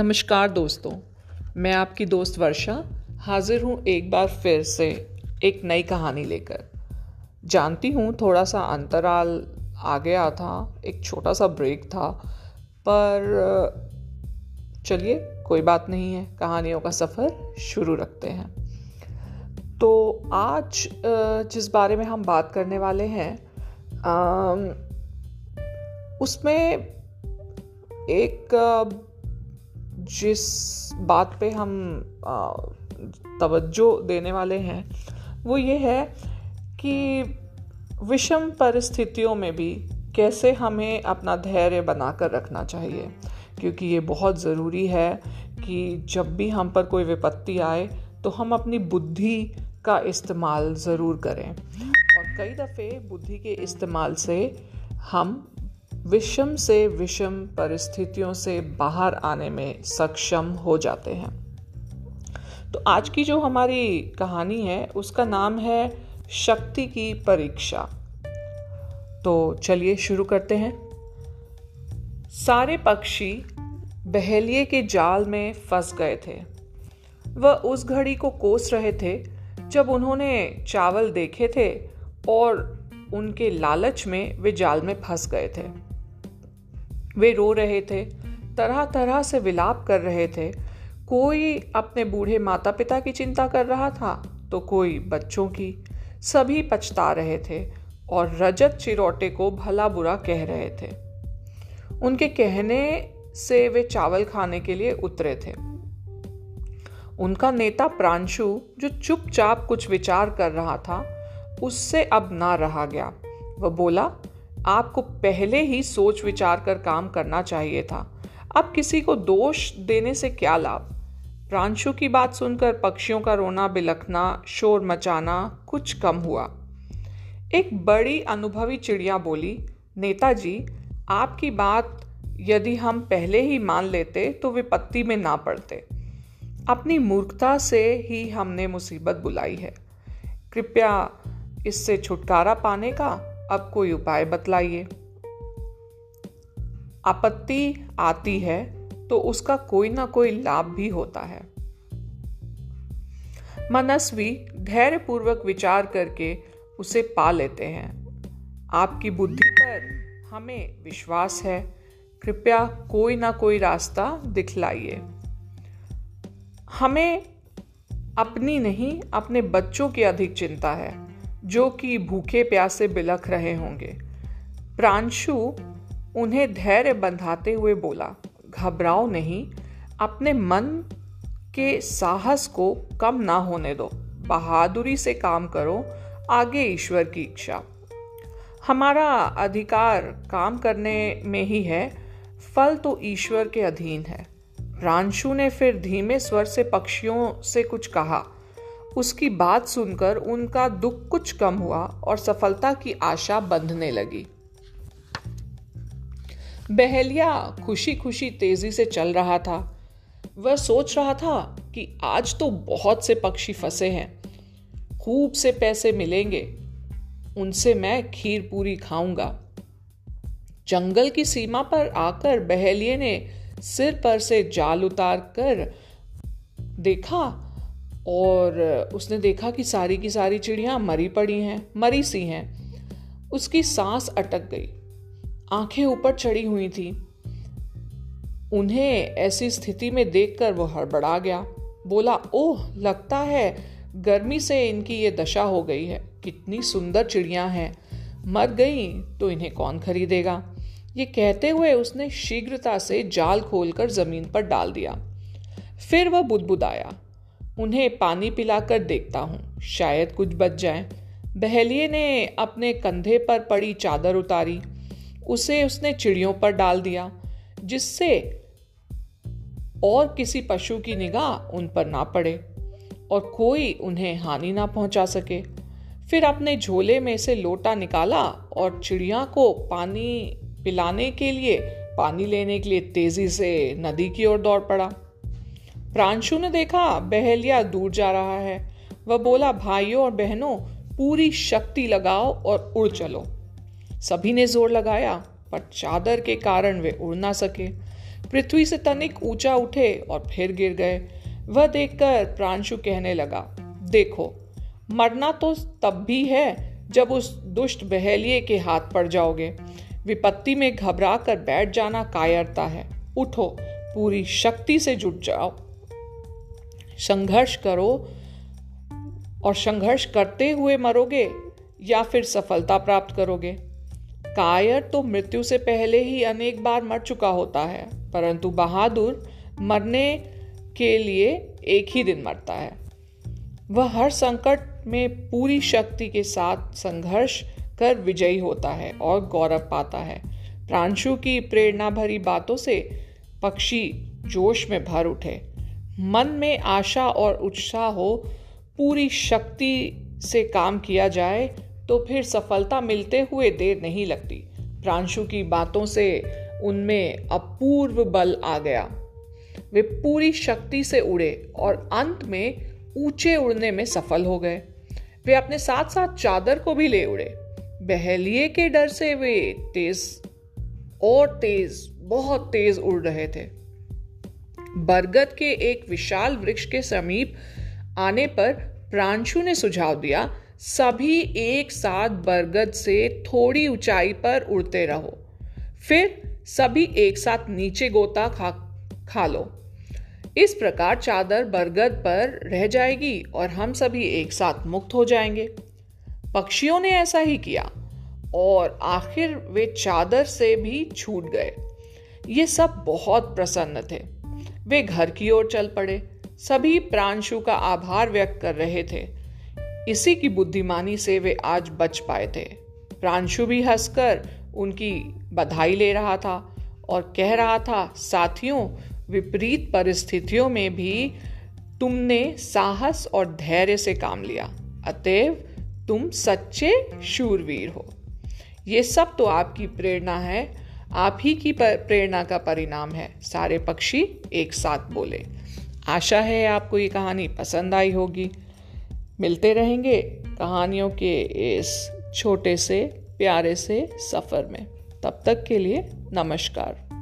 नमस्कार दोस्तों, मैं आपकी दोस्त वर्षा हाजिर हूँ एक बार फिर से एक नई कहानी लेकर। जानती हूँ थोड़ा सा अंतराल आ गया था, एक छोटा सा ब्रेक था, पर चलिए कोई बात नहीं है, कहानियों का सफ़र शुरू रखते हैं। तो आज जिस बारे में हम बात करने वाले हैं उसमें एक जिस बात पे हम तवज्जो देने वाले हैं वो ये है कि विषम परिस्थितियों में भी कैसे हमें अपना धैर्य बना कर रखना चाहिए, क्योंकि ये बहुत ज़रूरी है कि जब भी हम पर कोई विपत्ति आए तो हम अपनी बुद्धि का इस्तेमाल ज़रूर करें। और कई दफ़े बुद्धि के इस्तेमाल से हम विषम से विषम परिस्थितियों से बाहर आने में सक्षम हो जाते हैं। तो आज की जो हमारी कहानी है उसका नाम है शक्ति की परीक्षा। तो चलिए शुरू करते हैं। सारे पक्षी बहेलिए के जाल में फंस गए थे। वह उस घड़ी को कोस रहे थे जब उन्होंने चावल देखे थे और उनके लालच में वे जाल में फंस गए थे। वे रो रहे थे, तरह तरह से विलाप कर रहे थे। कोई अपने बूढ़े माता पिता की चिंता कर रहा था तो कोई बच्चों की। सभी पछता रहे थे और रजत चिरोटे को भला बुरा कह रहे थे। उनके कहने से वे चावल खाने के लिए उतरे थे। उनका नेता प्रांशु, जो चुपचाप कुछ विचार कर रहा था, उससे अब ना रहा गया। वह बोला, आपको पहले ही सोच विचार कर काम करना चाहिए था, अब किसी को दोष देने से क्या लाभ। प्रांशु की बात सुनकर पक्षियों का रोना बिलखना, शोर मचाना कुछ कम हुआ। एक बड़ी अनुभवी चिड़िया बोली, नेताजी, आपकी बात यदि हम पहले ही मान लेते तो विपत्ति में ना पड़ते। अपनी मूर्खता से ही हमने मुसीबत बुलाई है। कृपया इससे छुटकारा पाने का अब कोई उपाय बतलाइए। आपत्ति आती है तो उसका कोई ना कोई लाभ भी होता है। मनस्वी धैर्य पूर्वक विचार करके उसे पा लेते हैं। आपकी बुद्धि पर हमें विश्वास है, कृपया कोई ना कोई रास्ता दिखलाइए। हमें अपनी नहीं अपने बच्चों की अधिक चिंता है, जो कि भूखे प्यासे बिलख रहे होंगे। प्रांशु उन्हें धैर्य बंधाते हुए बोला, घबराओ नहीं, अपने मन के साहस को कम ना होने दो, बहादुरी से काम करो, आगे ईश्वर की इच्छा। हमारा अधिकार काम करने में ही है, फल तो ईश्वर के अधीन है। प्रांशु ने फिर धीमे स्वर से पक्षियों से कुछ कहा। उसकी बात सुनकर उनका दुख कुछ कम हुआ और सफलता की आशा बंधने लगी। बहेलिया खुशी खुशी तेजी से चल रहा था। वह सोच रहा था कि आज तो बहुत से पक्षी फंसे हैं, खूब से पैसे मिलेंगे, उनसे मैं खीर पूरी खाऊंगा। जंगल की सीमा पर आकर बहेलिये ने सिर पर से जाल उतार कर देखा और उसने देखा कि सारी की सारी चिड़ियाँ मरी सी हैं। उसकी सांस अटक गई, आंखें ऊपर चढ़ी हुई थी। उन्हें ऐसी स्थिति में देखकर वो हड़बड़ा गया। बोला, ओह, लगता है गर्मी से इनकी ये दशा हो गई है। कितनी सुंदर चिड़ियाँ हैं, मर गई तो इन्हें कौन खरीदेगा। ये कहते हुए उसने शीघ्रता से जाल खोलकर जमीन पर डाल दिया। फिर वह बुदबुदाया, उन्हें पानी पिलाकर देखता हूँ, शायद कुछ बच जाए। बहेलिये ने अपने कंधे पर पड़ी चादर उतारी, उसे उसने चिड़ियों पर डाल दिया, जिससे और किसी पशु की निगाह उन पर ना पड़े और कोई उन्हें हानि ना पहुँचा सके। फिर अपने झोले में से लोटा निकाला और चिड़िया को पानी पिलाने के लिए पानी लेने के लिए तेजी से नदी की ओर दौड़ पड़ा। प्रांशु ने देखा बहेलिया दूर जा रहा है। वह बोला, भाइयों और बहनों, पूरी शक्ति लगाओ और उड़ चलो। सभी ने जोर लगाया पर चादर के कारण वे उड़ ना सके। पृथ्वी से तनिक ऊंचा उठे और फिर गिर गए। वह देखकर प्रांशु कहने लगा, देखो मरना तो तब भी है जब उस दुष्ट बहेलिए के हाथ पड़ जाओगे। विपत्ति में घबरा कर बैठ जाना कायरता है। उठो, पूरी शक्ति से जुट जाओ, संघर्ष करो, और संघर्ष करते हुए मरोगे या फिर सफलता प्राप्त करोगे। कायर तो मृत्यु से पहले ही अनेक बार मर चुका होता है, परंतु बहादुर मरने के लिए एक ही दिन मरता है। वह हर संकट में पूरी शक्ति के साथ संघर्ष कर विजयी होता है और गौरव पाता है। प्रांशु की प्रेरणा भरी बातों से पक्षी जोश में भर उठे। मन में आशा और उत्साह हो, पूरी शक्ति से काम किया जाए तो फिर सफलता मिलते हुए देर नहीं लगती। प्रांशु की बातों से उनमें अपूर्व बल आ गया। वे पूरी शक्ति से उड़े और अंत में ऊंचे उड़ने में सफल हो गए। वे अपने साथ साथ चादर को भी ले उड़े। बहेलिए के डर से वे बहुत तेज उड़ रहे थे। बरगद के एक विशाल वृक्ष के समीप आने पर प्रांशु ने सुझाव दिया, सभी एक साथ बरगद से थोड़ी ऊंचाई पर उड़ते रहो, फिर सभी एक साथ नीचे गोता खा लो। इस प्रकार चादर बरगद पर रह जाएगी और हम सभी एक साथ मुक्त हो जाएंगे। पक्षियों ने ऐसा ही किया और आखिर वे चादर से भी छूट गए। ये सब बहुत प्रसन्न थे। वे घर की ओर चल पड़े। सभी प्रांशु का आभार व्यक्त कर रहे थे। इसी की बुद्धिमानी से वे आज बच पाए थे। प्रांशु भी हंसकर उनकी बधाई ले रहा था और कह रहा था, साथियों, विपरीत परिस्थितियों में भी तुमने साहस और धैर्य से काम लिया, अतएव तुम सच्चे शूरवीर हो। ये सब तो आपकी प्रेरणा है, आप ही की प्रेरणा का परिणाम है, सारे पक्षी एक साथ बोले। आशा है आपको ये कहानी पसंद आई होगी। मिलते रहेंगे कहानियों के इस छोटे से प्यारे से सफ़र में। तब तक के लिए नमस्कार।